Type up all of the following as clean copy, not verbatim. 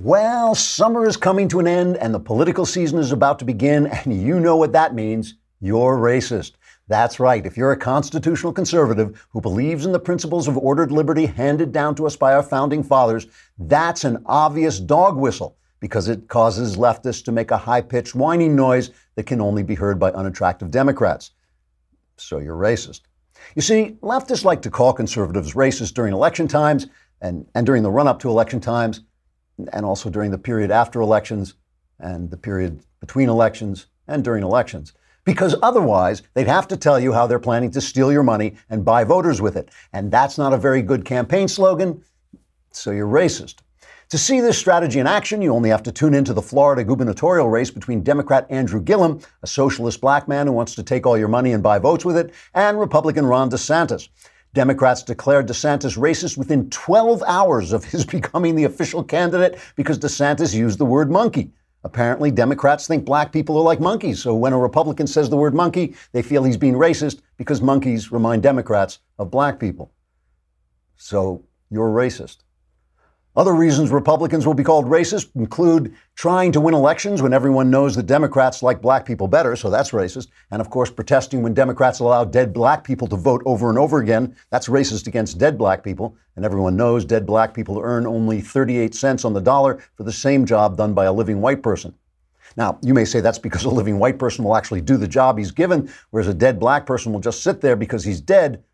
Well, summer is coming to an end and the political season is about to begin, and you know what that means. You're racist. That's right. If you're a constitutional conservative who believes in the principles of ordered liberty handed down to us by our founding fathers, that's an obvious dog whistle, because it causes leftists to make a high-pitched whining noise that can only be heard by unattractive Democrats. So you're racist. You see, leftists like to call conservatives racist during election times and during the run-up to election times, and also during the period after elections and the period between elections and during elections, because otherwise they'd have to tell you how they're planning to steal your money and buy voters with it. And that's not a very good campaign slogan, so you're racist. To see this strategy in action, you only have to tune into the Florida gubernatorial race between Democrat Andrew Gillum, a socialist black man who wants to take all your money and buy votes with it, and Republican Ron DeSantis. Democrats declared DeSantis racist within 12 hours of his becoming the official candidate because DeSantis used the word monkey. Apparently, Democrats think black people are like monkeys, so when a Republican says the word monkey, they feel he's being racist because monkeys remind Democrats of black people. So you're racist. Other reasons Republicans will be called racist include trying to win elections when everyone knows that Democrats like black people better, so that's racist. And of course, protesting when Democrats allow dead black people to vote over and over again, that's racist against dead black people. And everyone knows dead black people earn only 38 cents on the dollar for the same job done by a living white person. Now, you may say that's because a living white person will actually do the job he's given, whereas a dead black person will just sit there because he's dead,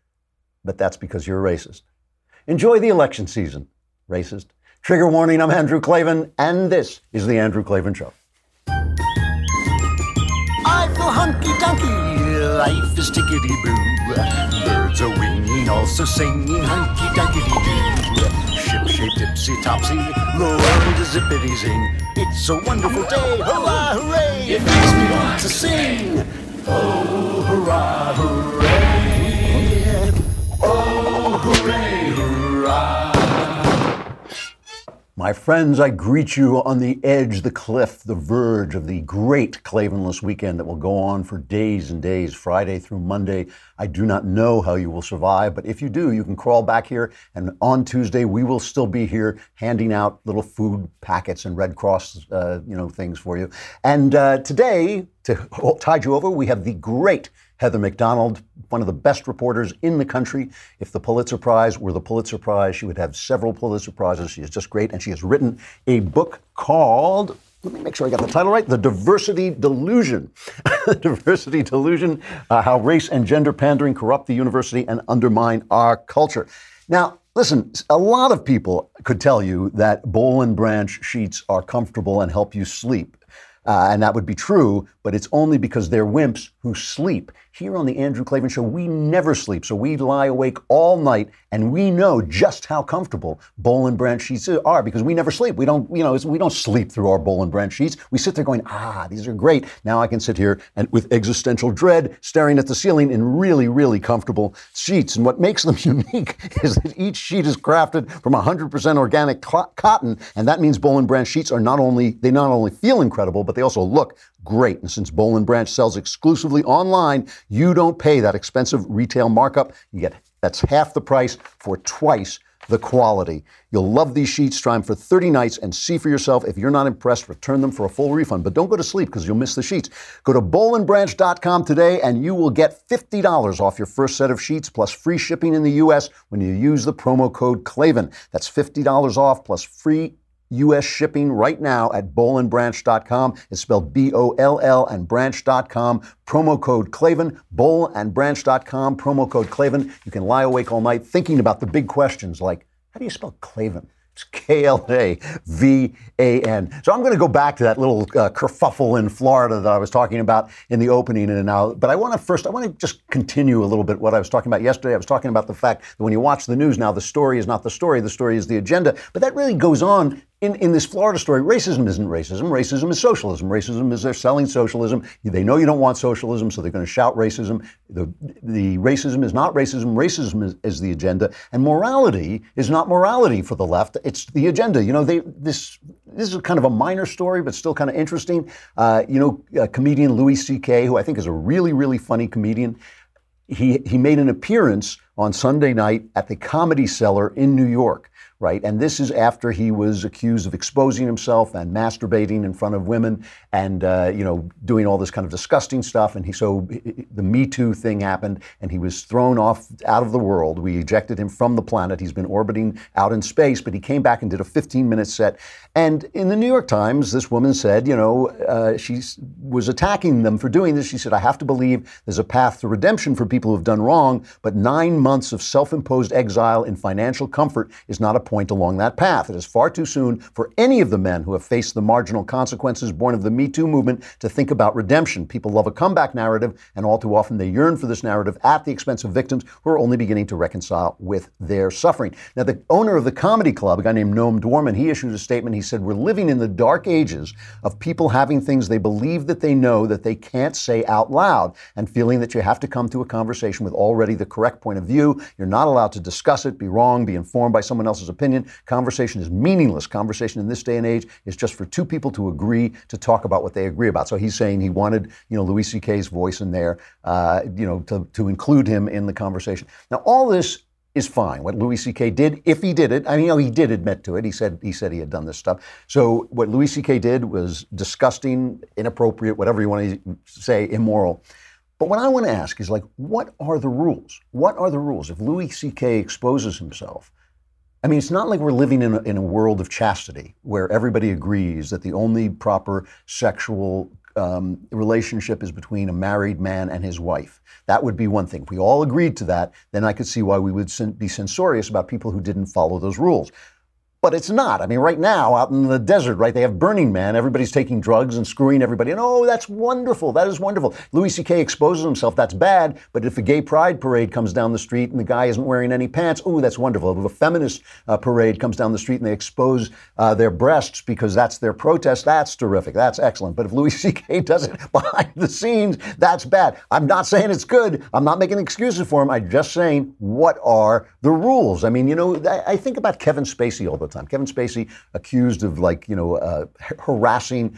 but that's because you're racist. Enjoy the election season, racist. Trigger warning, I'm Andrew Klavan, and this is The Andrew Klavan Show. I feel hunky-dunky, life is tickety-boo. Birds are winging, also singing hunky-dunky-doo. Ship-shaped, ipsy-topsy, the world is zippity-zing. It's a wonderful day, hurrah, hooray! It makes me want to sing. Oh, hurrah, hooray! Oh, hooray, hurrah! My friends, I greet you on the edge, the cliff, the verge of the great Klavanless weekend that will go on for days and days, Friday through Monday. I do not know how you will survive, but if you do, you can crawl back here. And on Tuesday, we will still be here handing out little food packets and Red Cross, things for you. And today, to tide you over, we have the great Heather Mac Donald, one of the best reporters in the country. If the Pulitzer Prize were the Pulitzer Prize, she would have several Pulitzer Prizes. She is just great, and she has written a book called, let me make sure I got the title right, The Diversity Delusion. Diversity Delusion, How Race and Gender Pandering Corrupt the University and Undermine Our Culture. Now, listen, a lot of people could tell you that Boll & Branch sheets are comfortable and help you sleep. And that would be true, but it's only because they're wimps who sleep. Here on The Andrew Klavan Show, we never sleep, so we lie awake all night, and we know just how comfortable Boll & Branch sheets are because we never sleep. We don't sleep through our Boll & Branch sheets. We sit there going, these are great. Now I can sit here and with existential dread, staring at the ceiling in really, really comfortable sheets. And what makes them unique is that each sheet is crafted from 100% organic cotton, and that means Boll & Branch sheets are not only feel incredible, but they also look great. And since Boll & Branch sells exclusively online, you don't pay that expensive retail markup. That's half the price for twice the quality. You'll love these sheets. Try them for 30 nights and see for yourself. If you're not impressed, return them for a full refund. But don't go to sleep because you'll miss the sheets. Go to bollandbranch.com today and you will get $50 off your first set of sheets plus free shipping in the U.S. when you use the promo code Klavan. That's $50 off plus free U.S. shipping right now at bollandbranch.com. It's spelled B-O-L-L and branch.com. Promo code Klavan, bollandbranch.com. Promo code Klavan. You can lie awake all night thinking about the big questions like, how do you spell Klavan? It's K-L-A-V-A-N. So I'm going to go back to that little kerfuffle in Florida that I was talking about in the opening and now, but I want to just continue a little bit what I was talking about yesterday. I was talking about the fact that when you watch the news now, the story is not the story, the story is the agenda, but that really goes on in this Florida story. Racism isn't racism. Racism is socialism. Racism is they're selling socialism. They know you don't want socialism, so they're going to shout racism. The racism is not racism. Racism is the agenda. And morality is not morality for the left. It's the agenda. This is kind of a minor story, but still kind of interesting. Comedian Louis C.K., who I think is a really, really funny comedian, he made an appearance on Sunday night at the Comedy Cellar in New York, right? And this is after he was accused of exposing himself and masturbating in front of women and, you know, doing all this kind of disgusting stuff. And he, so the Me Too thing happened and he was thrown off out of the world. We ejected him from the planet. He's been orbiting out in space, but he came back and did a 15-minute set. And in the New York Times, this woman said, you know, she was attacking them for doing this. She said, I have to believe there's a path to redemption for people who have done wrong, but 9 months of self-imposed exile in financial comfort is not a point along that path. It is far too soon for any of the men who have faced the marginal consequences born of the Me Too movement to think about redemption. People love a comeback narrative, and all too often they yearn for this narrative at the expense of victims who are only beginning to reconcile with their suffering. Now, the owner of the comedy club, a guy named Noam Dworman, he issued a statement. He said, we're living in the dark ages of people having things they believe that they know that they can't say out loud and feeling that you have to come to a conversation with already the correct point of view. You're not allowed to discuss it, be wrong, be informed by someone else's opinion. Conversation is meaningless. Conversation in this day and age is just for two people to agree to talk about what they agree about. So he's saying he wanted, you know, Louis C.K.'s voice in there, you know, to include him in the conversation. Now, all this is fine. What Louis C.K. did, if he did it, I mean, you know, he did admit to it. He said he had done this stuff. So what Louis C.K. did was disgusting, inappropriate, whatever you want to say, immoral. But what I want to ask is, like, what are the rules? What are the rules? If Louis C.K. exposes himself, I mean, it's not like we're living in a world of chastity where everybody agrees that the only proper sexual relationship is between a married man and his wife. That would be one thing. If we all agreed to that, then I could see why we would be censorious about people who didn't follow those rules. But it's not. I mean, right now, out in the desert, right, they have Burning Man. Everybody's taking drugs and screwing everybody. And, oh, that's wonderful. That is wonderful. Louis C.K. exposes himself. That's bad. But if a gay pride parade comes down the street and the guy isn't wearing any pants, oh, that's wonderful. If a feminist parade comes down the street and they expose their breasts because that's their protest, that's terrific. That's excellent. But if Louis C.K. does it behind the scenes, that's bad. I'm not saying it's good. I'm not making excuses for him. I'm just saying, what are the rules? I mean, you know, I think about Kevin Spacey all the time. Kevin Spacey accused of, like, you know, harassing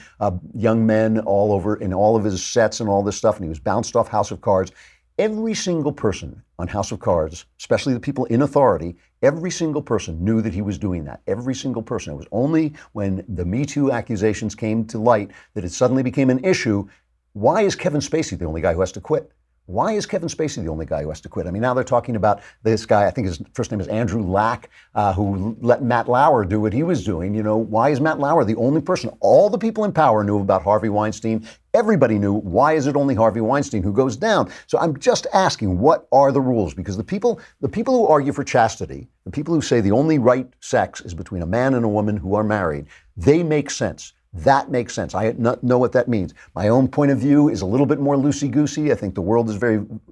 young men all over in all of his sets and all this stuff, and he was bounced off House of Cards. Every single person on House of Cards, especially the people in authority, every single person knew that he was doing that. Every single person. It was only when the Me Too accusations came to light that it suddenly became an issue. Why is Kevin Spacey the only guy who has to quit? Why is Kevin Spacey the only guy who has to quit? I mean, now they're talking about this guy, I think his first name is Andrew Lack, who let Matt Lauer do what he was doing. You know, why is Matt Lauer the only person? All the people in power knew about Harvey Weinstein. Everybody knew. Why is it only Harvey Weinstein who goes down? So I'm just asking, what are the rules? Because the people who argue for chastity, the people who say the only right sex is between a man and a woman who are married, they make sense. That makes sense. I know what that means. My own point of view is a little bit more loosey-goosey. I think the world is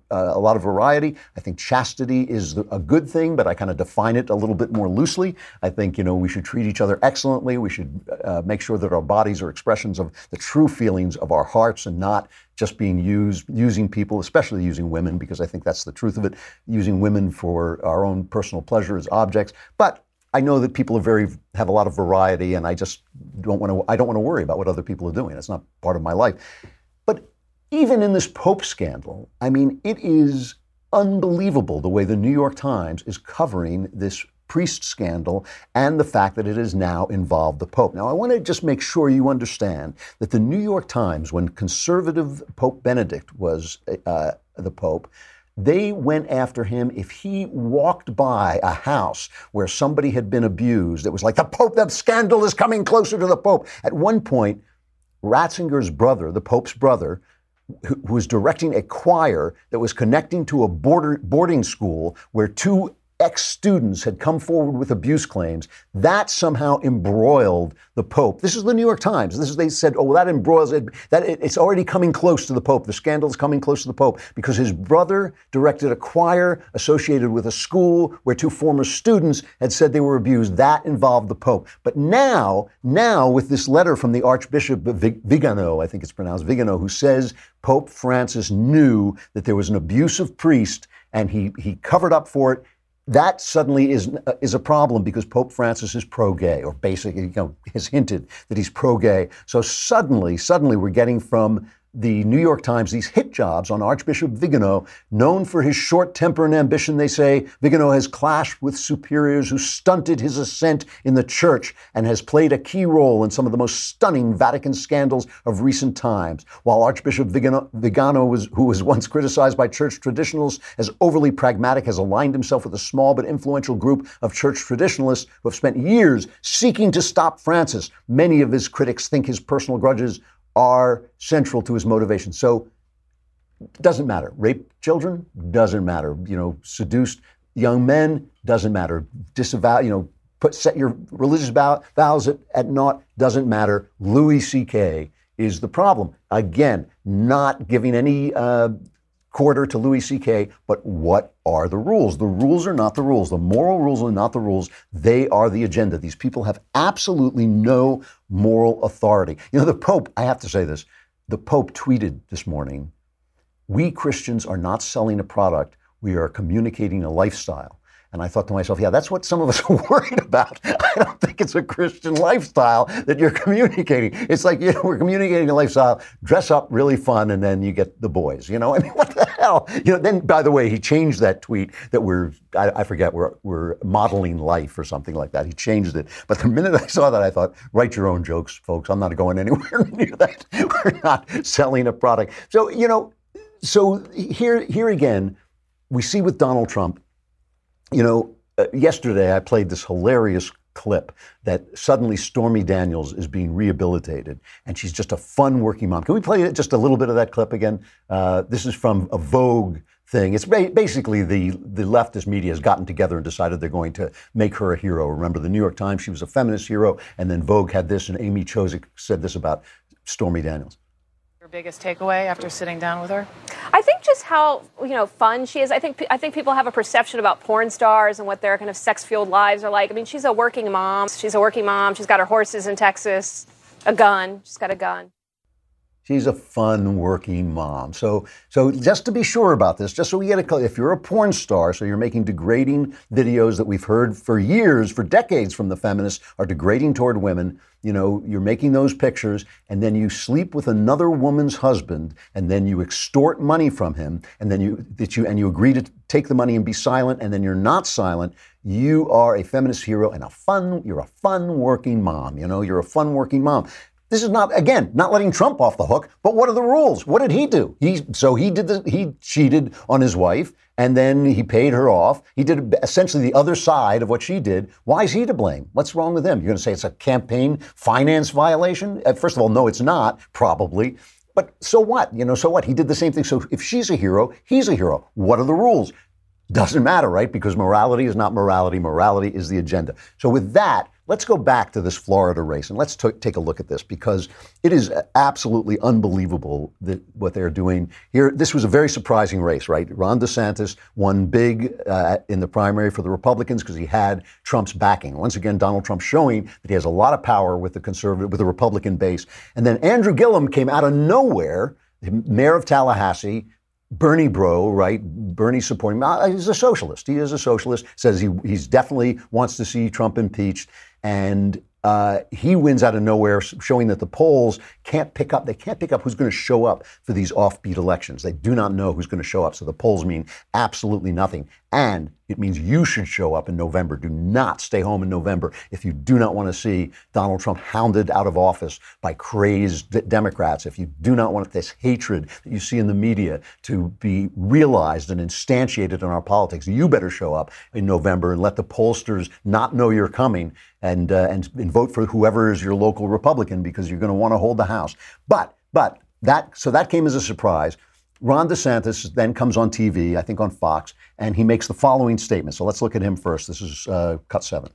a lot of variety. I think chastity is a good thing, but I kind of define it a little bit more loosely. I think, you know, we should treat each other excellently. We should make sure that our bodies are expressions of the true feelings of our hearts and not just being using people, especially using women, because I think that's the truth of it, using women for our own personal pleasure as objects. But I know that people are have a lot of variety, and I just don't want to worry about what other people are doing. It's not part of my life. But even in this Pope scandal, I mean, it is unbelievable the way the New York Times is covering this priest scandal and the fact that it has now involved the Pope. Now, I want to just make sure you understand that the New York Times, when conservative Pope Benedict was the Pope, they went after him if he walked by a house where somebody had been abused. It was like, the Pope, that scandal is coming closer to the Pope. At one point, Ratzinger's brother, the Pope's brother, who was directing a choir that was connecting to a boarding school where two ex-students had come forward with abuse claims, that somehow embroiled the Pope. This is the New York Times. This is, they said, oh, well, that embroils it. It's already coming close to the Pope. The scandal's coming close to the Pope because his brother directed a choir associated with a school where two former students had said they were abused. That involved the Pope. But now with this letter from the Archbishop Vigano, I think it's pronounced Vigano, who says Pope Francis knew that there was an abusive priest and he covered up for it, that suddenly is a problem because Pope Francis is pro-gay, or basically, you know, has hinted that he's pro-gay. So suddenly we're getting from the New York Times these hit jobs on Archbishop Vigano, known for his short temper and ambition. They say Vigano has clashed with superiors who stunted his ascent in the church and has played a key role in some of the most stunning Vatican scandals of recent times. While Archbishop Vigano, who was once criticized by church traditionalists as overly pragmatic, has aligned himself with a small but influential group of church traditionalists who have spent years seeking to stop Francis. Many of his critics think his personal grudges are central to his motivation. So it doesn't matter. Rape children, doesn't matter. You know, seduced young men, doesn't matter. Disavow, you know, set your religious vows at naught, doesn't matter. Louis C.K. is the problem. Again, not giving any quarter to Louis C.K., but what are the rules? The rules are not the rules. The moral rules are not the rules. They are the agenda. These people have absolutely no moral authority. You know, the Pope, I have to say this, the Pope tweeted this morning, "We Christians are not selling a product. We are communicating a lifestyle." And I thought to myself, yeah, that's what some of us are worried about. I don't think it's a Christian lifestyle that you're communicating. It's like, you know, we're communicating a lifestyle, dress up really fun, and then you get the boys, you know? I mean, what the hell? You know, then, by the way, he changed that tweet that we're modeling life or something like that. He changed it. But the minute I saw that, I thought, write your own jokes, folks. I'm not going anywhere near that. We're not selling a product. So, you know, so here again, we see with Donald Trump, you know, yesterday I played this hilarious clip that suddenly Stormy Daniels is being rehabilitated, and she's just a fun working mom. Can we play just a little bit of that clip again? This is from a Vogue thing. It's basically the leftist media has gotten together and decided they're going to make her a hero. Remember, the New York Times, she was a feminist hero, and then Vogue had this, and Amy Chozick said this about Stormy Daniels. Your biggest takeaway after sitting down with her? I think just how, you know, fun she is. I think people have a perception about porn stars and what their kind of sex-fueled lives are like. I mean, she's a working mom. She's a working mom. She's got her horses in Texas, a gun. She's got a gun. She's a fun working mom. So just to be sure about this, just so we get a, if you're a porn star, so you're making degrading videos that we've heard for years, for decades from the feminists are degrading toward women, you know, you're making those pictures and then you sleep with another woman's husband and then you extort money from him and then you agree to take the money and be silent and then you're not silent. You are a feminist hero and you're a fun working mom, you know, you're a fun working mom. This is not, again, not letting Trump off the hook, but what are the rules? What did he do? He cheated on his wife, and then he paid her off. He did essentially the other side of what she did. Why is he to blame? What's wrong with him? You're going to say it's a campaign finance violation? First of all, no, it's not, probably. But so what? You know, so what? He did the same thing. So if she's a hero, he's a hero. What are the rules? Doesn't matter, right? Because morality is not morality. Morality is the agenda. So with that, let's go back to this Florida race and let's take a look at this because it is absolutely unbelievable what they're doing here. This was a very surprising race, right? Ron DeSantis won big in the primary for the Republicans because he had Trump's backing. Once again, Donald Trump showing that he has a lot of power with the conservative, with the Republican base. And then Andrew Gillum came out of nowhere, the mayor of Tallahassee, Bernie bro, right? Bernie supporting him. He's a socialist. He is a socialist. Says he's definitely wants to see Trump impeached. And he wins out of nowhere, showing that the polls can't pick up. They can't pick up who's going to show up for these offbeat elections. They do not know who's going to show up. So the polls mean absolutely nothing. And it means you should show up in November. Do not stay home in November if you do not want to see Donald Trump hounded out of office by crazed Democrats, if you do not want this hatred that you see in the media to be realized and instantiated in our politics. You better show up in November and let the pollsters not know you're coming and vote for whoever is your local Republican because you're going to want to hold the House. But that came as a surprise. Ron DeSantis then comes on TV, I think on Fox, and he makes the following statement. So let's look at him first. This is cut 7.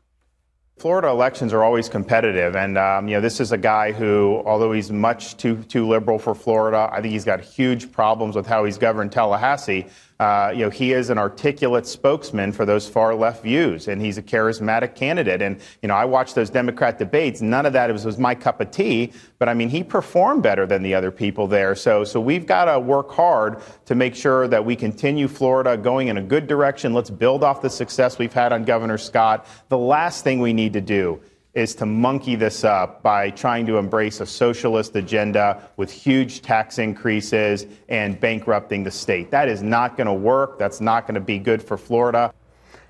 Florida elections are always competitive. And, you know, this is a guy who, although he's much too liberal for Florida, I think he's got huge problems with how he's governed Tallahassee. You know, he is an articulate spokesman for those far left views, and he's a charismatic candidate. And, you know, I watched those Democrat debates. None of that was my cup of tea. But, I mean, he performed better than the other people there. So we've got to work hard to make sure that we continue Florida going in a good direction. Let's build off the success we've had on Governor Scott. The last thing we need to do is to monkey this up by trying to embrace a socialist agenda with huge tax increases and bankrupting the state. That is not going to work. That's not going to be good for Florida.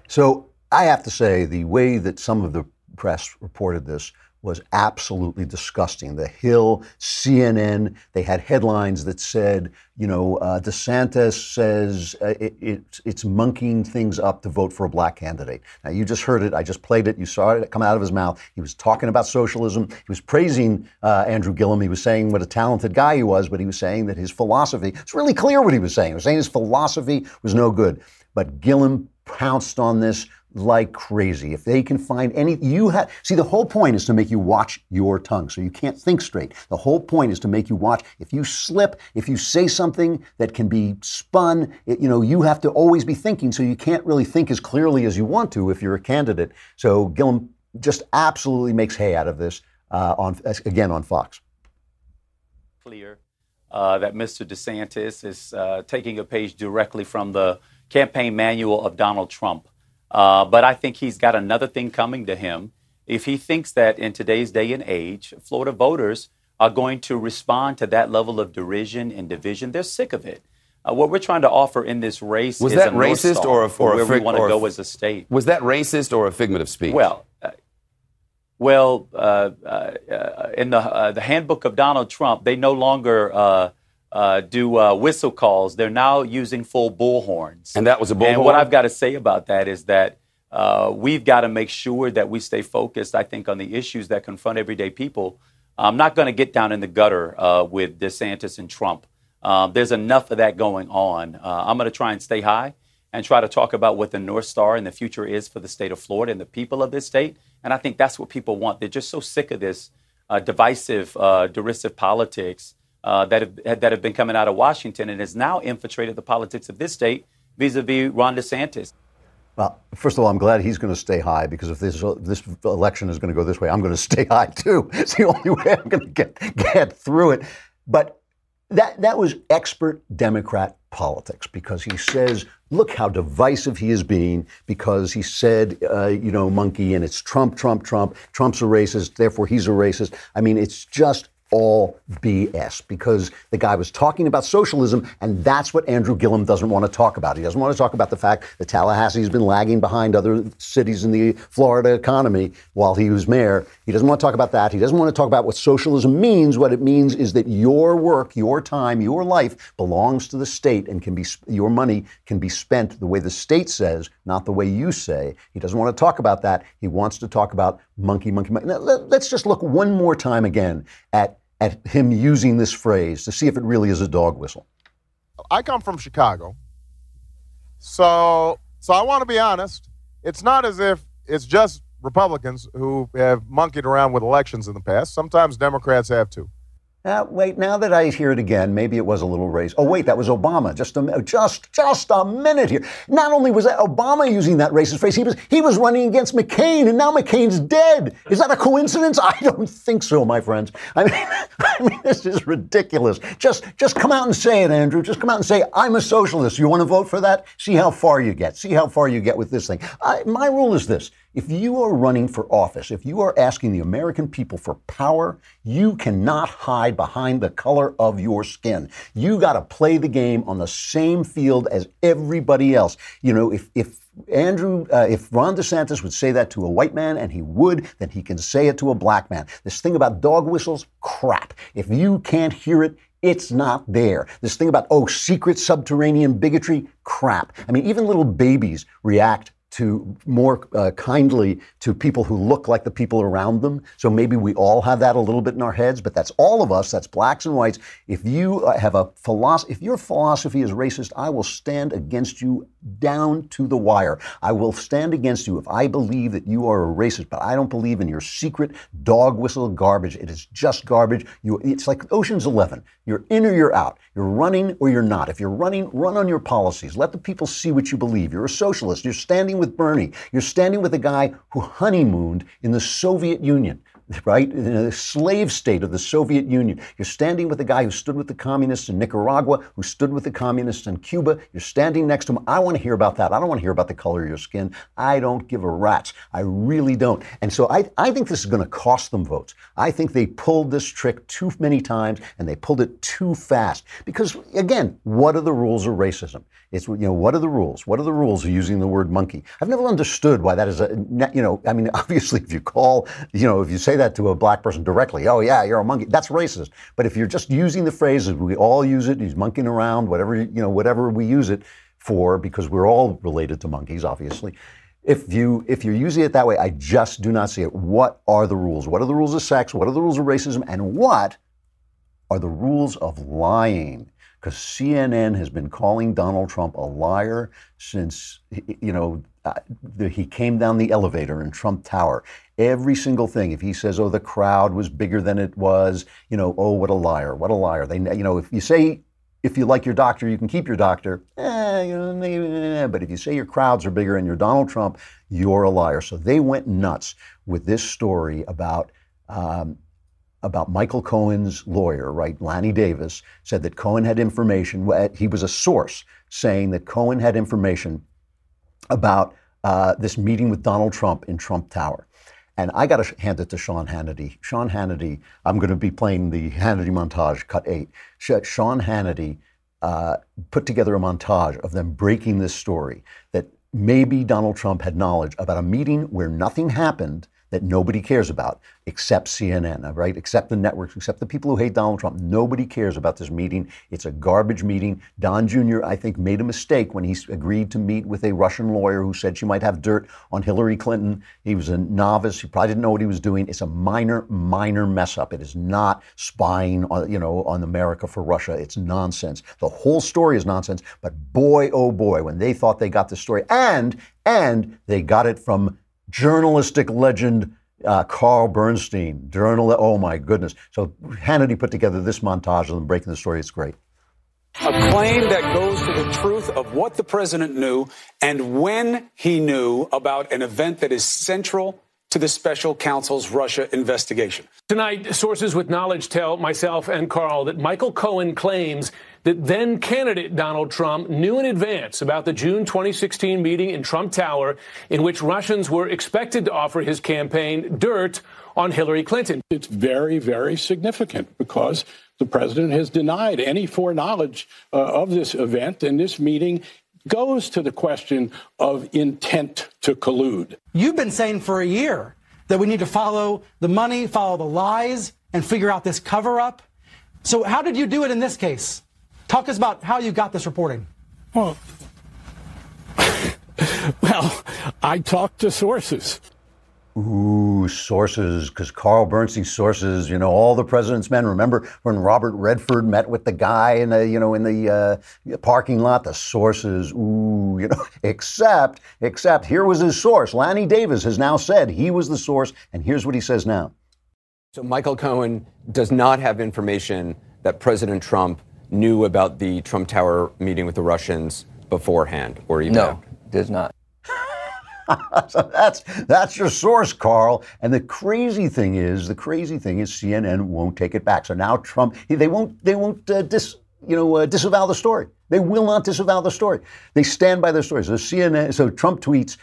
So I have to say, the way that some of the press reported this was absolutely disgusting. The Hill, CNN, they had headlines that said, you know, DeSantis says it's monkeying things up to vote for a black candidate. Now, you just heard it. I just played it. You saw it come out of his mouth. He was talking about socialism. He was praising Andrew Gillum. He was saying what a talented guy he was, but he was saying that his philosophy, it's really clear what he was saying. He was saying his philosophy was no good. But Gillum pounced on this like crazy. If they can find any, see, the whole point is to make you watch your tongue so you can't think straight. The whole point is to make you watch. If you slip, if you say something that can be spun, you know, you have to always be thinking, so you can't really think as clearly as you want to if you're a candidate. So Gillum just absolutely makes hay out of this, on Fox. Clear that Mr. DeSantis is taking a page directly from the campaign manual of Donald Trump. But I think he's got another thing coming to him. If he thinks that in today's day and age, Florida voters are going to respond to that level of derision and division, they're sick of it. What we're trying to offer in this race is that racist or where we want to go as a state. Was that racist or a figment of speech? In the handbook of Donald Trump, they no longer do whistle calls. They're now using full bullhorns. And that was a bullhorn? And what I've got to say about that is that we've got to make sure that we stay focused, I think, on the issues that confront everyday people. I'm not going to get down in the gutter with DeSantis and Trump. There's enough of that going on. I'm going to try and stay high and try to talk about what the North Star and the future is for the state of Florida and the people of this state. And I think that's what people want. They're just so sick of this divisive, derisive politics that have been coming out of Washington and has now infiltrated the politics of this state vis-a-vis Ron DeSantis. Well, first of all, I'm glad he's going to stay high, because if this election is going to go this way, I'm going to stay high too. It's the only way I'm going to get through it. But that was expert Democrat politics, because he says, look how divisive he is being, because he said, monkey, and it's Trump. Trump's a racist, therefore he's a racist. I mean, it's just all BS, because the guy was talking about socialism, and that's what Andrew Gillum doesn't want to talk about. He doesn't want to talk about the fact that Tallahassee has been lagging behind other cities in the Florida economy while he was mayor. He doesn't want to talk about that. He doesn't want to talk about what socialism means. What it means is that your work, your time, your life belongs to the state and can be your money can be spent the way the state says, not the way you say. He doesn't want to talk about that. He wants to talk about monkey. Now, let's just look one more time again at him using this phrase to see if it really is a dog whistle. I come from Chicago, so I want to be honest. It's not as if it's just Republicans who have monkeyed around with elections in the past. Sometimes Democrats have too. Wait, now that I hear it again, maybe it was a little racist. Oh, wait, that was Obama. Just a minute here. Not only was that Obama using that racist phrase, he was running against McCain, and now McCain's dead. Is that a coincidence? I don't think so, my friends. I mean this is ridiculous. Just come out and say it, Andrew. Just come out and say, I'm a socialist. You want to vote for that? See how far you get. See how far you get with this thing. My rule is this. If you are running for office, if you are asking the American people for power, you cannot hide behind the color of your skin. You got to play the game on the same field as everybody else. You know, if Ron DeSantis would say that to a white man, and he would, then he can say it to a black man. This thing about dog whistles, crap. If you can't hear it, it's not there. This thing about, secret subterranean bigotry, crap. I mean, even little babies react to more kindly to people who look like the people around them. So maybe we all have that a little bit in our heads, but that's all of us. That's blacks and whites. If you have a philosophy, if your philosophy is racist, I will stand against you down to the wire. I will stand against you if I believe that you are a racist, but I don't believe in your secret dog whistle garbage. It is just garbage. It's like Ocean's 11. You're in or you're out. You're running or you're not. If you're running, run on your policies. Let the people see what you believe. You're a socialist. You're standing with Bernie. You're standing with a guy who honeymooned in the Soviet Union. right? In a slave state of the Soviet Union. You're standing with a guy who stood with the communists in Nicaragua, who stood with the communists in Cuba. You're standing next to him. I want to hear about that. I don't want to hear about the color of your skin. I don't give a rat's. I really don't. And so I think this is going to cost them votes. I think they pulled this trick too many times, and they pulled it too fast. Because, again, what are the rules of racism? It's, you know, what are the rules? What are the rules of using the word monkey? I've never understood why that is a, you know, I mean, obviously, if you call, you know, if you say that to a black person directly, oh, yeah, you're a monkey, that's racist. But if you're just using the phrase, as we all use it, he's monkeying around, whatever, you know, whatever we use it for, because we're all related to monkeys, obviously. If you're using it that way, I just do not see it. What are the rules? What are the rules of sex? What are the rules of racism? And what are the rules of lying? Because CNN has been calling Donald Trump a liar since, you know, he came down the elevator in Trump Tower. Every single thing, if he says, oh, the crowd was bigger than it was, you know, oh, what a liar, what a liar. They, you know, if you say, if you like your doctor, you can keep your doctor. But if you say your crowds are bigger and you're Donald Trump, you're a liar. So they went nuts with this story about Michael Cohen's lawyer, right? Lanny Davis said that Cohen had information. He was a source saying that Cohen had information about this meeting with Donald Trump in Trump Tower. And I got to hand it to Sean Hannity. Sean Hannity, I'm going to be playing the Hannity montage, cut 8. Sean Hannity put together a montage of them breaking this story that maybe Donald Trump had knowledge about a meeting where nothing happened that nobody cares about, except CNN, right? Except the networks, except the people who hate Donald Trump. Nobody cares about this meeting. It's a garbage meeting. Don Jr., I think, made a mistake when he agreed to meet with a Russian lawyer who said she might have dirt on Hillary Clinton. He was a novice. He probably didn't know what he was doing. It's a minor, minor mess up. It is not spying on, you know, on America for Russia. It's nonsense. The whole story is nonsense. But boy, oh boy, when they thought they got this story, and they got it from journalistic legend Carl Bernstein, oh my goodness. So Hannity put together this montage of them breaking the story. It's great. A claim that goes to the truth of what the president knew and when he knew about an event that is central to the special counsel's Russia investigation. Tonight, sources with knowledge tell myself and Carl that Michael Cohen claims that then candidate Donald Trump knew in advance about the June 2016 meeting in Trump Tower in which Russians were expected to offer his campaign dirt on Hillary Clinton. It's very, very significant because the president has denied any foreknowledge of this event, and this meeting goes to the question of intent to collude. You've been saying for a year that we need to follow the money, follow the lies, and figure out this cover-up. So how did you do it in this case? Talk us about how you got this reporting. Well, I talked to sources. Ooh, sources, because Carl Bernstein's sources, you know, all the president's men. Remember when Robert Redford met with the guy in the, you know, in the parking lot? The sources, ooh, you know, except here was his source. Lanny Davis has now said he was the source, and here's what he says now. So Michael Cohen does not have information that President Trump knew about the Trump Tower meeting with the Russians beforehand, or even no, does not. So that's your source, Carl. And the crazy thing is CNN won't take it back. So now Trump, they won't disavow the story. They will not disavow the story. They stand by their story. So CNN, so Trump tweets.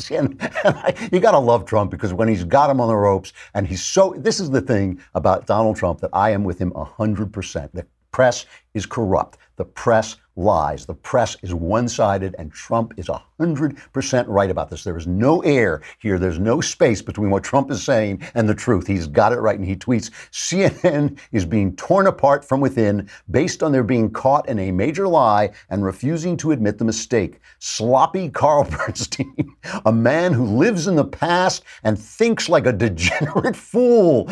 CNN, you got to love Trump because when he's got him on the ropes, and he's so. This is the thing about Donald Trump that I am with him 100%. The press is corrupt. The press lies. The press is one-sided, and Trump is 100% right about this. There is no air here. There's no space between what Trump is saying and the truth. He's got it right, and he tweets, CNN is being torn apart from within based on their being caught in a major lie and refusing to admit the mistake. Sloppy Carl Bernstein, a man who lives in the past and thinks like a degenerate fool.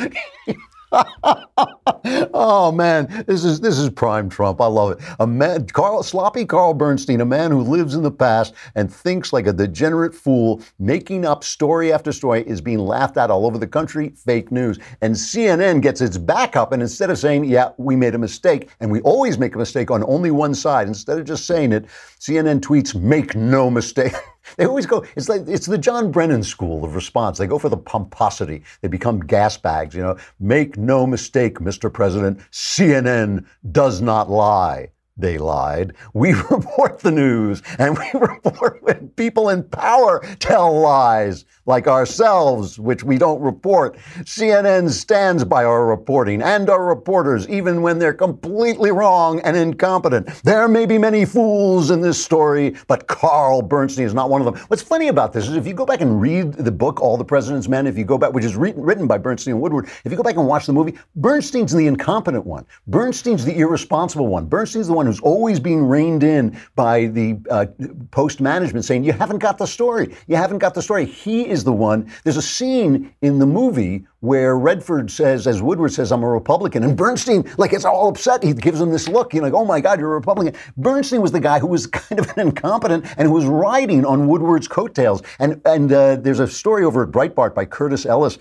Oh man, this is prime Trump. I love it. A man, sloppy Carl Bernstein, a man who lives in the past and thinks like a degenerate fool, making up story after story, is being laughed at all over the country. Fake news. And CNN gets its back up, and instead of saying, "Yeah, we made a mistake," and we always make a mistake on only one side, instead of just saying it, CNN tweets, "Make no mistake." They always go, it's like, it's the John Brennan school of response. They go for the pomposity. They become gas bags, you know. Make no mistake, Mr. President, CNN does not lie. They lied. We report the news, and we report when people in power tell lies, like ourselves, which we don't report. CNN stands by our reporting and our reporters, even when they're completely wrong and incompetent. There may be many fools in this story, but Carl Bernstein is not one of them. What's funny about this is if you go back and read the book, All the President's Men, if you go back, which is written by Bernstein and Woodward, if you go back and watch the movie, Bernstein's the incompetent one. Bernstein's the irresponsible one. Bernstein's the one who's always being reined in by the Post management saying, you haven't got the story. You haven't got the story. He is the one. There's a scene in the movie where Redford says, as Woodward says, I'm a Republican. And Bernstein, like, it's all upset. He gives him this look, you know, like, oh my God, you're a Republican. Bernstein was the guy who was kind of an incompetent and who was riding on Woodward's coattails. And there's a story over at Breitbart by Curtis Ellis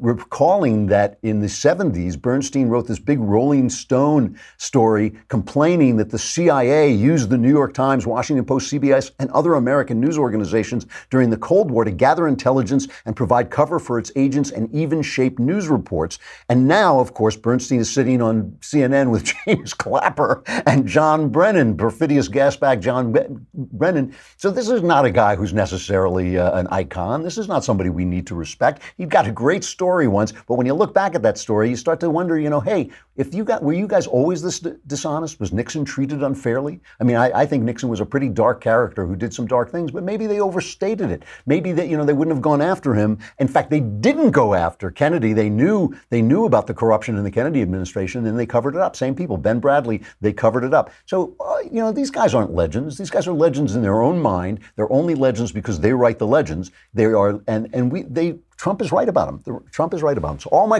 recalling that in the 70s, Bernstein wrote this big Rolling Stone story complaining that the CIA used the New York Times, Washington Post, CBS, and other American news organizations during the Cold War to gather intelligence and provide cover for its agents and even shape news reports. And now, of course, Bernstein is sitting on CNN with James Clapper and John Brennan, perfidious gasbag John Brennan. So this is not a guy who's necessarily an icon. This is not somebody we need to respect. He's got a great story once, but when you look back at that story, you start to wonder, you know, hey, were you guys always this dishonest? Was Nixon treated unfairly? I mean, I think Nixon was a pretty dark character who did some dark things, but maybe they overstated it. Maybe that, you know, they wouldn't have gone after him. In fact, they didn't go after Kennedy. They knew about the corruption in the Kennedy administration, and they covered it up. Same people, Ben Bradlee, they covered it up. So, you know, these guys aren't legends. These guys are legends in their own mind. They're only legends because they write the legends. They are, Trump is right about him. Trump is right about him. So all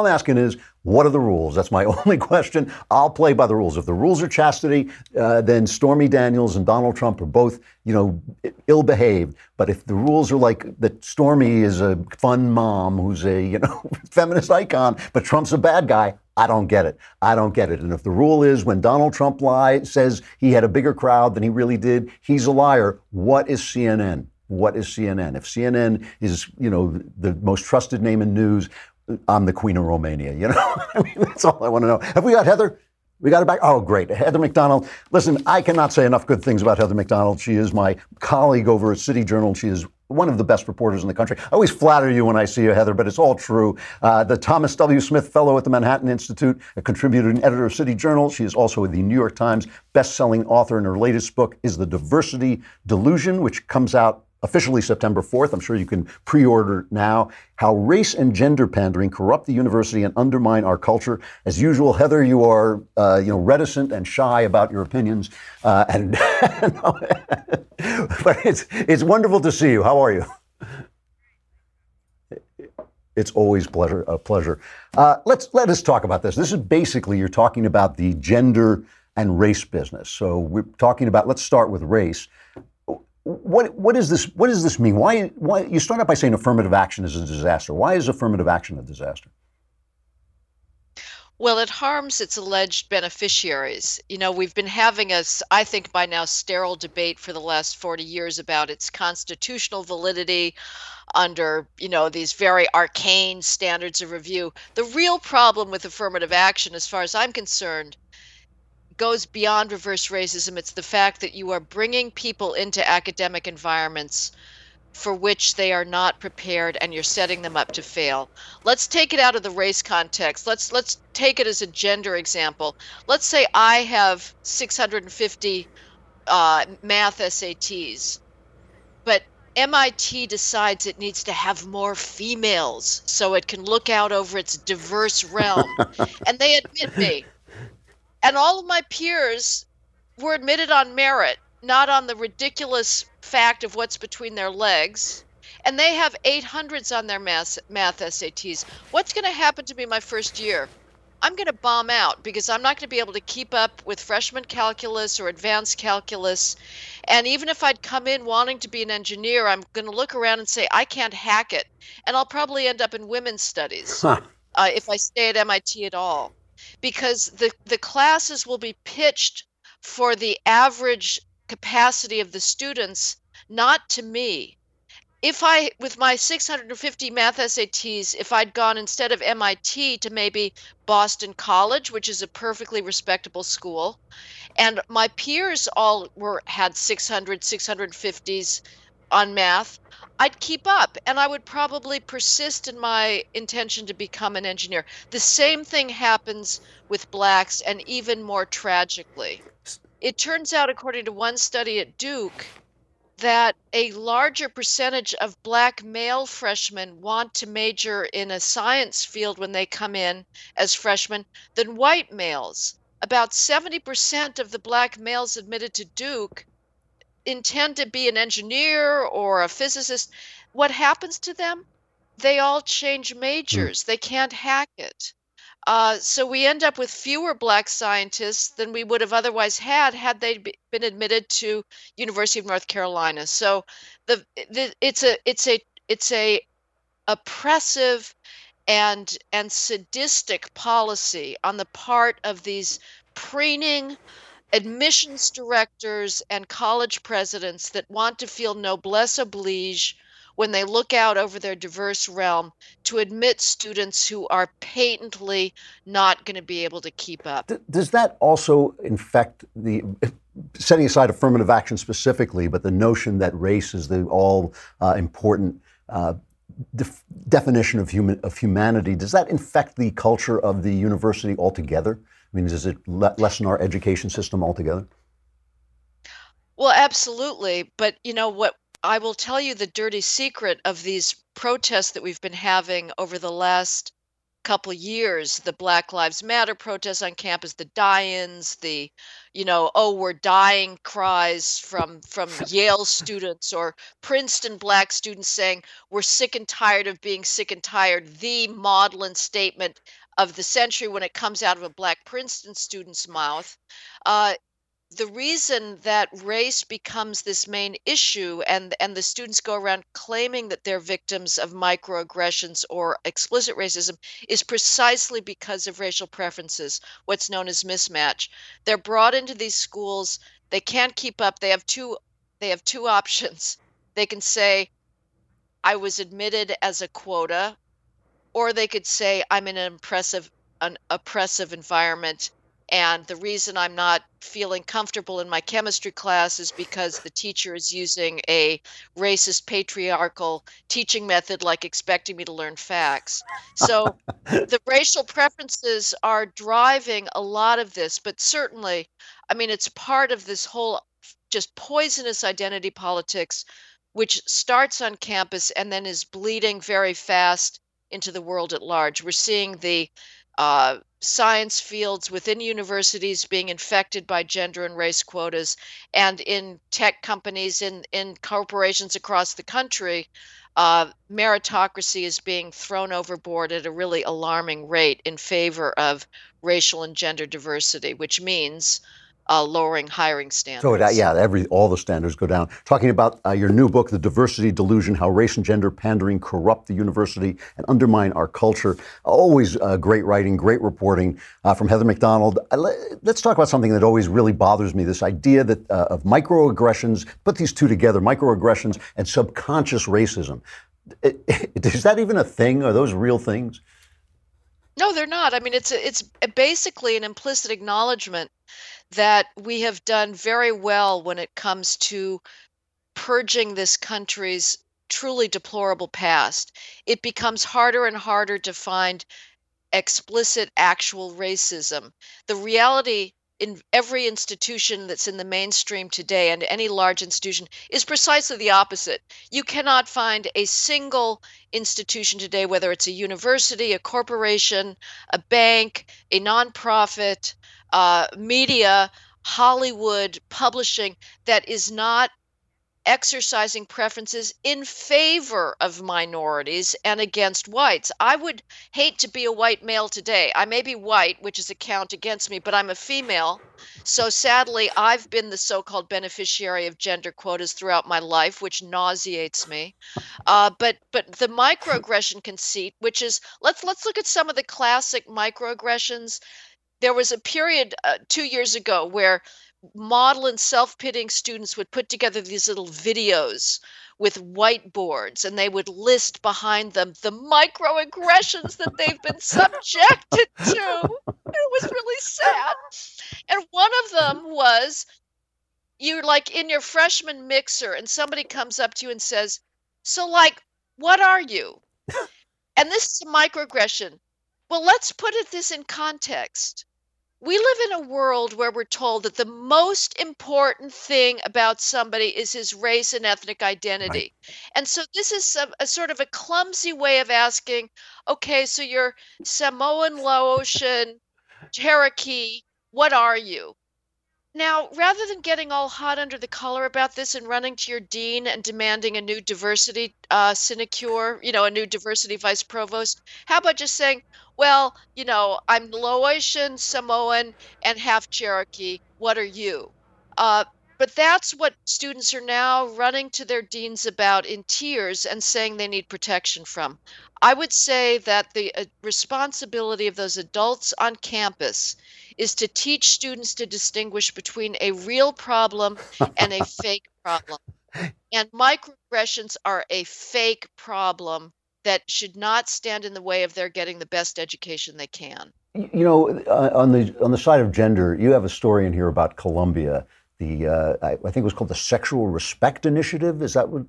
I'm asking is, what are the rules? That's my only question. I'll play by the rules. If the rules are chastity, then Stormy Daniels and Donald Trump are both, you know, ill-behaved. But if the rules are like that Stormy is a fun mom who's a, you know, feminist icon, but Trump's a bad guy, I don't get it. I don't get it. And if the rule is when Donald Trump says he had a bigger crowd than he really did, he's a liar. What is CNN? What is CNN? If CNN is, you know, the most trusted name in news, I'm the Queen of Romania, you know? I mean, that's all I want to know. Have we got Heather? We got her back? Oh, great. Heather Mac Donald. Listen, I cannot say enough good things about Heather Mac Donald. She is my colleague over at City Journal. She is one of the best reporters in the country. I always flatter you when I see you, Heather, but it's all true. The Thomas W. Smith Fellow at the Manhattan Institute, a contributor and editor of City Journal. She is also the New York Times best-selling author, and her latest book is The Diversity Delusion, which comes out officially September 4th. I'm sure you can pre-order now. How Race and Gender Pandering Corrupt the University and Undermine Our Culture. As usual, Heather, you are, you know, reticent and shy about your opinions. But it's wonderful to see you. How are you? It's always a pleasure. Let us talk about this. This is basically, you're talking about the gender and race business. So we're talking about, let's start with race. What is this? What does this mean? Why you start out by saying affirmative action is a disaster? Why is affirmative action a disaster? Well, it harms its alleged beneficiaries. You know, we've been having a, I think by now, sterile debate for the last 40 years about its constitutional validity under, you know, these very arcane standards of review. The real problem with affirmative action, as far as I'm concerned, goes beyond reverse racism. It's the fact that you are bringing people into academic environments for which they are not prepared, and you're setting them up to fail. Let's take it out of the race context. Let's take it as a gender example. Let's say I have 650 math SATs, but MIT decides it needs to have more females so it can look out over its diverse realm. And they admit me. And all of my peers were admitted on merit, not on the ridiculous fact of what's between their legs. And they have 800s on their math SATs. What's going to happen to me my first year? I'm going to bomb out because I'm not going to be able to keep up with freshman calculus or advanced calculus. And even if I'd come in wanting to be an engineer, I'm going to look around and say, I can't hack it. And I'll probably end up in women's studies if I stay at MIT at all. Because the classes will be pitched for the average capacity of the students, not to me. If I, with my 650 math SATs, if I'd gone instead of MIT to maybe Boston College, which is a perfectly respectable school, and my peers all had 600, 650s on math, I'd keep up, and I would probably persist in my intention to become an engineer. The same thing happens with blacks, and even more tragically. It turns out, according to one study at Duke, that a larger percentage of black male freshmen want to major in a science field when they come in as freshmen than white males. About 70% of the black males admitted to Duke intend to be an engineer or a physicist. What happens to them? They all change majors. They can't hack it. So we end up with fewer black scientists than we would have otherwise had they been admitted to University of North Carolina. So it's a oppressive and sadistic policy on the part of these preening admissions directors and college presidents that want to feel noblesse oblige when they look out over their diverse realm to admit students who are patently not going to be able to keep up. Does that also infect the, setting aside affirmative action specifically, but the notion that race is the all-important definition of humanity, does that infect the culture of the university altogether? I mean, does it lessen our education system altogether? Well, absolutely. But, you know, what I will tell you the dirty secret of these protests that we've been having over the last couple years, the Black Lives Matter protests on campus, the die-ins, the, you know, oh, we're dying cries from Yale students or Princeton Black students saying we're sick and tired of being sick and tired, the maudlin statement of the century when it comes out of a Black Princeton student's mouth. The reason that race becomes this main issue and the students go around claiming that they're victims of microaggressions or explicit racism is precisely because of racial preferences, what's known as mismatch. They're brought into these schools. They can't keep up. They have two options. They can say, I was admitted as a quota, or they could say, I'm in an oppressive environment. And the reason I'm not feeling comfortable in my chemistry class is because the teacher is using a racist, patriarchal teaching method, like expecting me to learn facts. So the racial preferences are driving a lot of this, but certainly, I mean, it's part of this whole just poisonous identity politics, which starts on campus and then is bleeding very fast into the world at large. We're seeing the science fields within universities being infected by gender and race quotas, and in tech companies, in corporations across the country, meritocracy is being thrown overboard at a really alarming rate in favor of racial and gender diversity, which means lowering hiring standards. So all the standards go down. Talking about your new book, The Diversity Delusion, How Race and Gender Pandering Corrupt the University and Undermine Our Culture. Always great writing, great reporting from Heather Mac Donald. Let's talk about something that always really bothers me, this idea that of microaggressions, put these two together, microaggressions and subconscious racism. Is that even a thing? Are those real things? No, they're not. I mean, it's basically an implicit acknowledgement that we have done very well when it comes to purging this country's truly deplorable past. It becomes harder and harder to find explicit, actual racism. The reality in every institution that's in the mainstream today, and any large institution, is precisely the opposite. You cannot find a single institution today, whether it's a university, a corporation, a bank, a nonprofit, media, Hollywood, publishing, that is not exercising preferences in favor of minorities and against whites. I would hate to be a white male today. I may be white, which is a count against me, but I'm a female. So sadly, I've been the so-called beneficiary of gender quotas throughout my life, which nauseates me. But the microaggression conceit, which is, let's look at some of the classic microaggressions. There was a period 2 years ago where model and self-pitting students would put together these little videos with whiteboards, and they would list behind them the microaggressions that they've been subjected to. It was really sad. And one of them was, you're like in your freshman mixer and somebody comes up to you and says, so like, what are you? And this is a microaggression. Well, let's put this in context. We live in a world where we're told that the most important thing about somebody is his race and ethnic identity. Right. And so this is a sort of a clumsy way of asking, okay, so you're Samoan, Laotian, Cherokee, what are you? Now, rather than getting all hot under the collar about this and running to your dean and demanding a new diversity sinecure, you know, a new diversity vice provost, how about just saying, well, you know, I'm Laotian, Samoan, and half Cherokee. What are you? But that's what students are now running to their deans about in tears and saying they need protection from. I would say that the responsibility of those adults on campus is to teach students to distinguish between a real problem and a fake problem. And microaggressions are a fake problem that should not stand in the way of their getting the best education they can. You know, on the side of gender, you have a story in here about Columbia. The I think it was called the Sexual Respect Initiative. Is that what?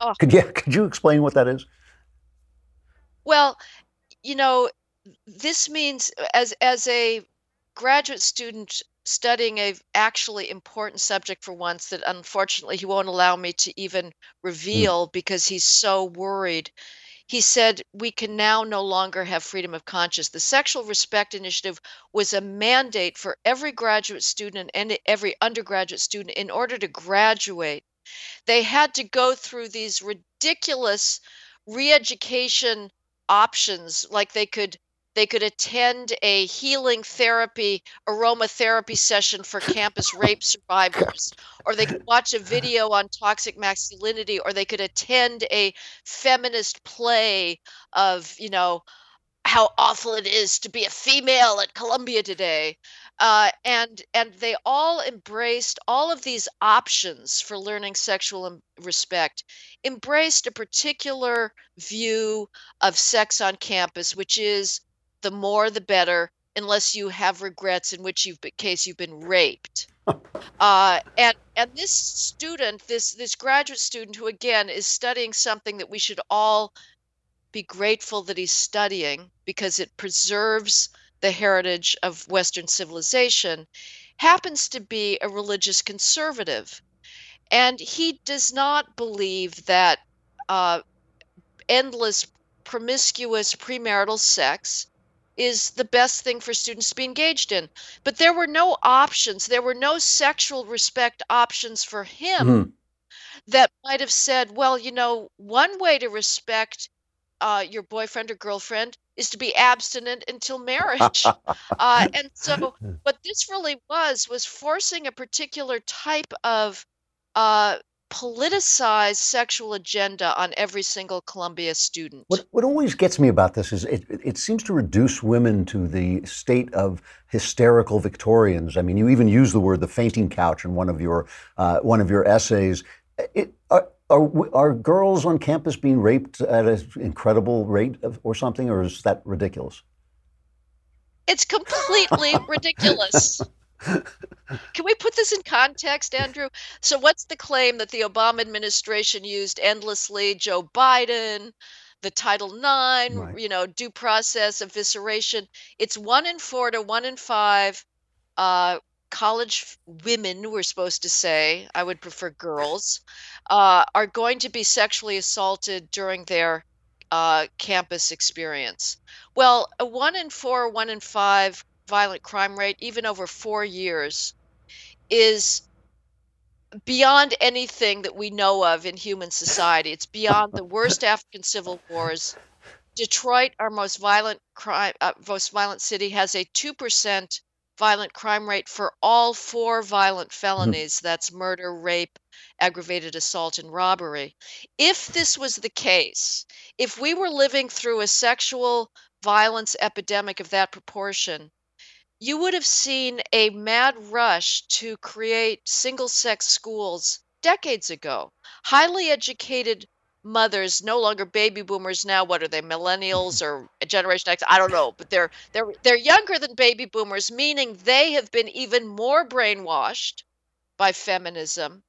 Oh. Could you explain what that is? Well, you know, this means as a graduate student studying a actually important subject for once that unfortunately he won't allow me to even reveal because he's so worried. He said, we can now no longer have freedom of conscience. The Sexual Respect Initiative was a mandate for every graduate student and every undergraduate student. In order to graduate, they had to go through these ridiculous re-education options, like they could attend a healing therapy, aromatherapy session for campus rape survivors, or they could watch a video on toxic masculinity, or they could attend a feminist play of, you know, how awful it is to be a female at Columbia today. And they all embraced all of these options for learning sexual respect, embraced a particular view of sex on campus, which is, the more, the better, unless you have regrets, in which case you've been raped. And this student, this graduate student, who again is studying something that we should all be grateful that he's studying because it preserves the heritage of Western civilization, happens to be a religious conservative. And he does not believe that endless, promiscuous premarital sex is the best thing for students to be engaged in. But there were no options. There were no sexual respect options for him that might have said, well, you know, one way to respect your boyfriend or girlfriend is to be abstinent until marriage. And so what this really was forcing a particular type of politicized sexual agenda on every single Columbia student. What always gets me about this is it seems to reduce women to the state of hysterical Victorians. I mean, you even use the word the fainting couch in one of your essays. Are girls on campus being raped at an incredible rate or something, or is that ridiculous? It's completely ridiculous. Can we put this in context, Andrew? So what's the claim that the Obama administration used endlessly? Joe Biden, the Title IX, right. You know, due process, evisceration. It's 1 in 4 to 1 in 5 college women, we're supposed to say, I would prefer girls, are going to be sexually assaulted during their campus experience. Well, a 1 in 4, 1 in 5 violent crime rate, even over 4 years, is beyond anything that we know of in human society. It's beyond the worst African civil wars. Detroit, our most violent city, has a 2% violent crime rate for all 4 violent felonies. That's murder, rape, aggravated assault, and robbery. If this was the case, if we were living through a sexual violence epidemic of that proportion, you would have seen a mad rush to create single-sex schools decades ago. Highly educated mothers, no longer baby boomers now, what are they, millennials or Generation X? I don't know, but they're younger than baby boomers, meaning they have been even more brainwashed by feminism.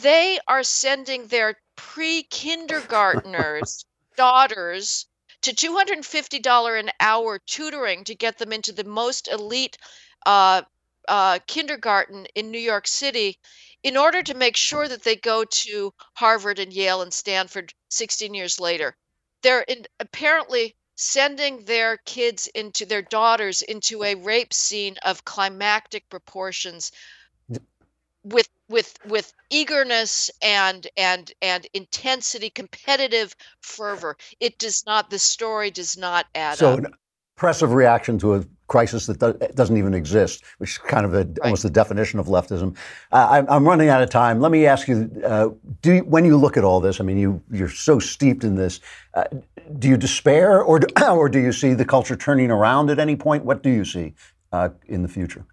They are sending their pre-kindergartners daughters to $250 an hour tutoring to get them into the most elite kindergarten in New York City in order to make sure that they go to Harvard and Yale and Stanford 16 years later. They're apparently sending their kids into their daughters into a rape scene of climactic proportions with eagerness and intensity, competitive fervor. It does not, the story does not add up. So an oppressive reaction to a crisis that doesn't even exist, which is kind of almost the definition of leftism. I'm running out of time. Let me ask you, when you look at all this, I mean, you're so steeped in this, do you despair or do you see the culture turning around at any point? What do you see in the future?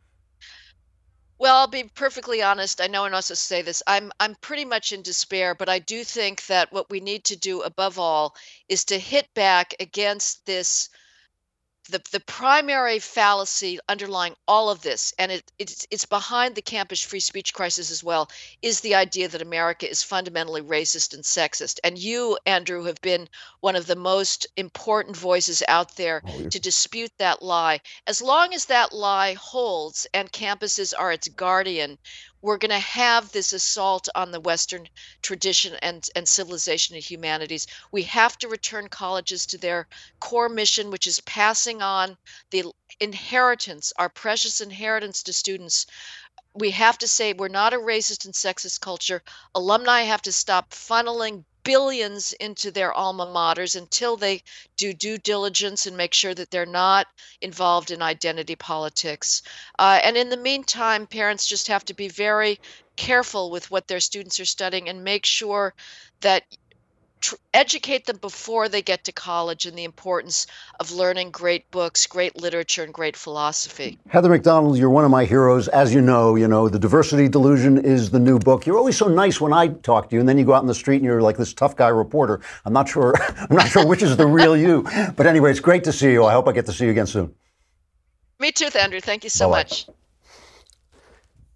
Well, I'll be perfectly honest. I know one else to say this. I'm pretty much in despair, but I do think that what we need to do above all is to hit back against this, the primary fallacy underlying all of this, and it's behind the campus free speech crisis as well, is the idea that America is fundamentally racist and sexist. And you, Andrew, have been one of the most important voices out there to dispute that lie. As long as that lie holds and campuses are its guardian, we're going to have this assault on the Western tradition and civilization and humanities. We have to return colleges to their core mission, which is passing on the inheritance, our precious inheritance to students. We have to say we're not a racist and sexist culture. Alumni have to stop funneling billions into their alma maters until they do due diligence and make sure that they're not involved in identity politics. And in the meantime, parents just have to be very careful with what their students are studying and make sure that educate them before they get to college in the importance of learning great books, great literature, and great philosophy. Heather Mac Donald, you're one of my heroes. As you know, The Diversity Delusion is the new book. You're always so nice when I talk to you, and then you go out in the street and you're like this tough guy reporter. I'm not sure which is the real you. But anyway, it's great to see you. I hope I get to see you again soon. Me too, Andrew. Thank you so much.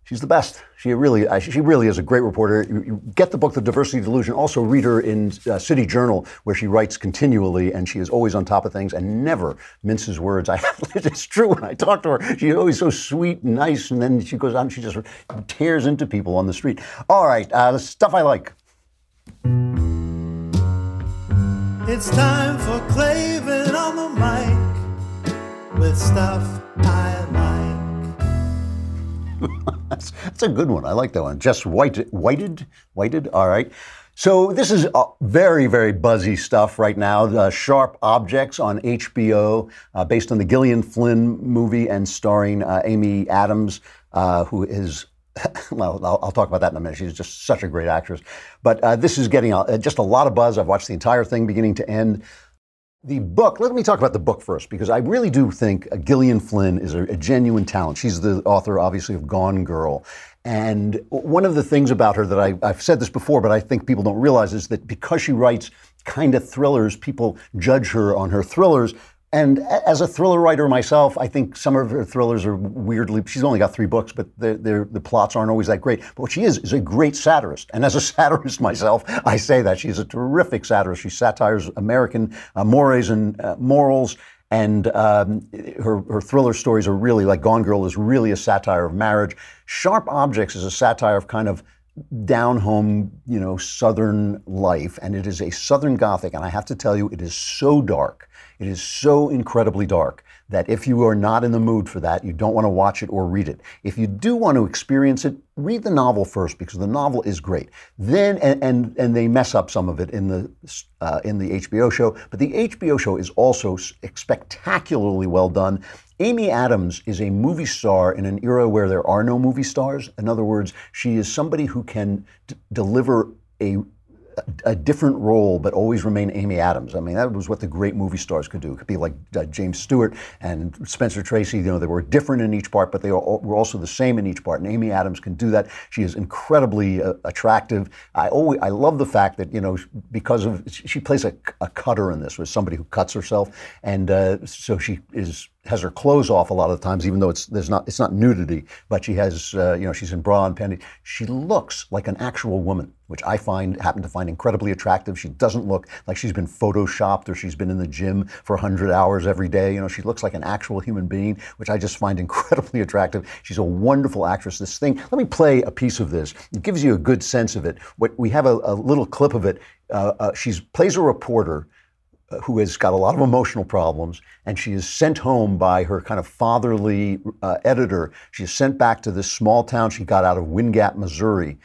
She's the best. She really is a great reporter. You get the book, The Diversity Delusion. Also read her in City Journal, where she writes continually, and she is always on top of things and never minces words. It's true when I talk to her. She's always so sweet and nice, and then she goes out and she just tears into people on the street. All right, the stuff I like. It's time for Klavan on the mic with stuff I like. That's a good one. I like that one. Just whited. All right. So this is very, very buzzy stuff right now. The Sharp Objects on HBO, based on the Gillian Flynn movie and starring Amy Adams, who is, well, I'll talk about that in a minute. She's just such a great actress. But this is getting just a lot of buzz. I've watched the entire thing beginning to end. The book, let me talk about the book first, because I really do think Gillian Flynn is a genuine talent. She's the author, obviously, of Gone Girl. And one of the things about her that I've said this before, but I think people don't realize, is that because she writes kind of thrillers, people judge her on her thrillers. And as a thriller writer myself, I think some of her thrillers are weirdly, she's only got 3 books, but the plots aren't always that great. But what she is a great satirist. And as a satirist myself, I say that. She's a terrific satirist. She satires American mores and morals. And her thriller stories are really, like Gone Girl is really a satire of marriage. Sharp Objects is a satire of kind of down-home, Southern life. And it is a Southern Gothic. And I have to tell you, it is so dark. It is so incredibly dark that if you are not in the mood for that, you don't want to watch it or read it. If you do want to experience it, read the novel first, because the novel is great. Then, and they mess up some of it in the HBO show, but the HBO show is also spectacularly well done. Amy Adams is a movie star in an era where there are no movie stars. In other words, she is somebody who can deliver a a different role, but always remain Amy Adams. I mean, that was what the great movie stars could do. It could be like James Stewart and Spencer Tracy. You know, they were different in each part, but they were also the same in each part. And Amy Adams can do that. She is incredibly attractive. I love the fact that, you know, because of she plays a cutter in this, with somebody who cuts herself, and so she has her clothes off a lot of the times, even though it's not nudity, but she has you know, she's in bra and panties. She looks like an actual woman, which I happen to find incredibly attractive. She doesn't look like she's been photoshopped or she's been in the gym for 100 hours every day. You know, she looks like an actual human being, which I just find incredibly attractive. She's a wonderful actress. This thing, let me play a piece of this. It gives you a good sense of it. We have a little clip of it. She plays a reporter who has got a lot of emotional problems, and she is sent home by her kind of fatherly editor. She is sent back to this small town she got out of, Wind Gap, Missouri.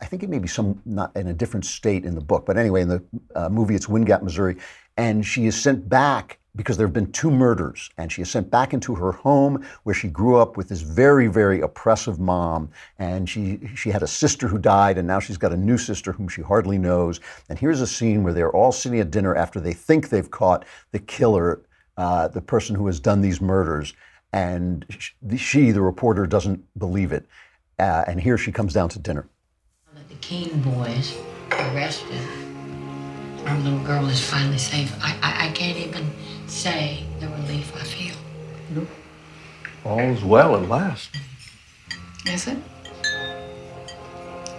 I think it may be not in a different state in the book, but anyway, in the movie, it's Wind Gap, Missouri. And she is sent back because there have been 2 murders, and she is sent back into her home where she grew up with this very, very oppressive mom. And she had a sister who died, and now she's got a new sister whom she hardly knows. And here's a scene where they're all sitting at dinner after they think they've caught the killer, the person who has done these murders. And she, the reporter, doesn't believe it. And here she comes down to dinner. The Keene boys arrested. Our little girl is finally safe. I can't even say the relief I feel. Nope. All's well at last. Is it?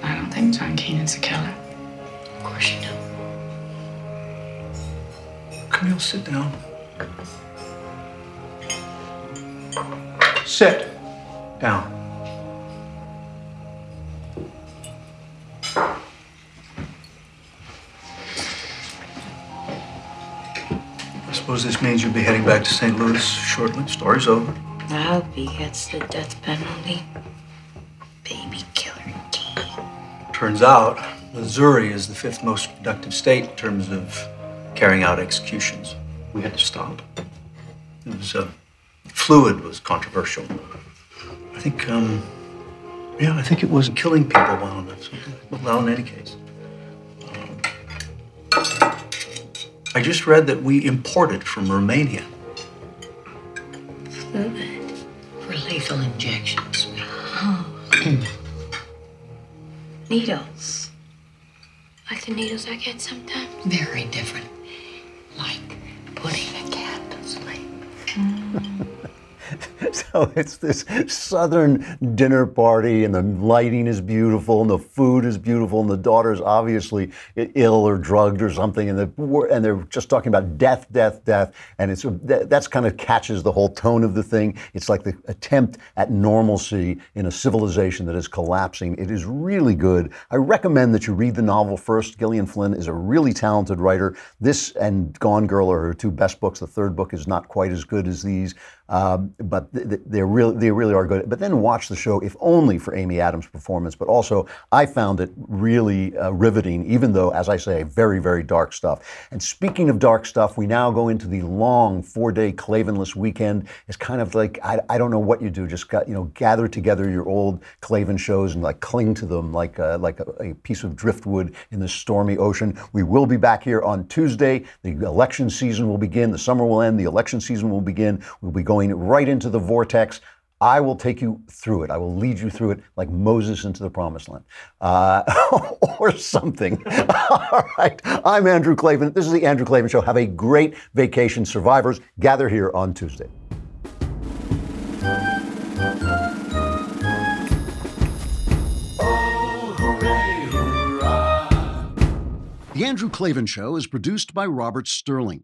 I don't think John Keenan's a killer. Of course you don't. Camille, sit down. Sit down. I suppose this means you'll be heading back to St. Louis shortly. Story's over. I hope he gets the death penalty. Baby killer Keene. Turns out, Missouri is the 5th most productive state in terms of carrying out executions. We had to stop. It was, fluid was controversial. I think, I think it was killing people while in it. Well, in any case. I just read that we imported from Romania. Fluid for lethal injections. Oh. Needles. Like the needles I get sometimes. Very different. Like putting a cat to sleep. So it's this southern dinner party, and the lighting is beautiful, and the food is beautiful, and the daughter's obviously ill or drugged or something, and they're just talking about death, death, death, and that's kind of catches the whole tone of the thing. It's like the attempt at normalcy in a civilization that is collapsing. It is really good. I recommend that you read the novel first. Gillian Flynn is a really talented writer. This and Gone Girl are her 2 best books. The 3rd book is not quite as good as these. But they really are good. But then watch the show, if only for Amy Adams' performance, but also I found it really riveting, even though, as I say, very, very dark stuff. And speaking of dark stuff, we now go into the long 4-day Klavanless weekend. It's kind of like, I don't know what you do, just gather together your old Klavan shows and like cling to them like a piece of driftwood in the stormy ocean. We will be back here on Tuesday. The election season will begin. The summer will end. The election season will begin. We'll be going right into the vortex. I will take you through it. I will lead you through it like Moses into the promised land. Or something. All right. I'm Andrew Klavan. This is The Andrew Klavan Show. Have a great vacation, survivors. Gather here on Tuesday. Oh, hooray, hurrah. The Andrew Klavan Show is produced by Robert Sterling.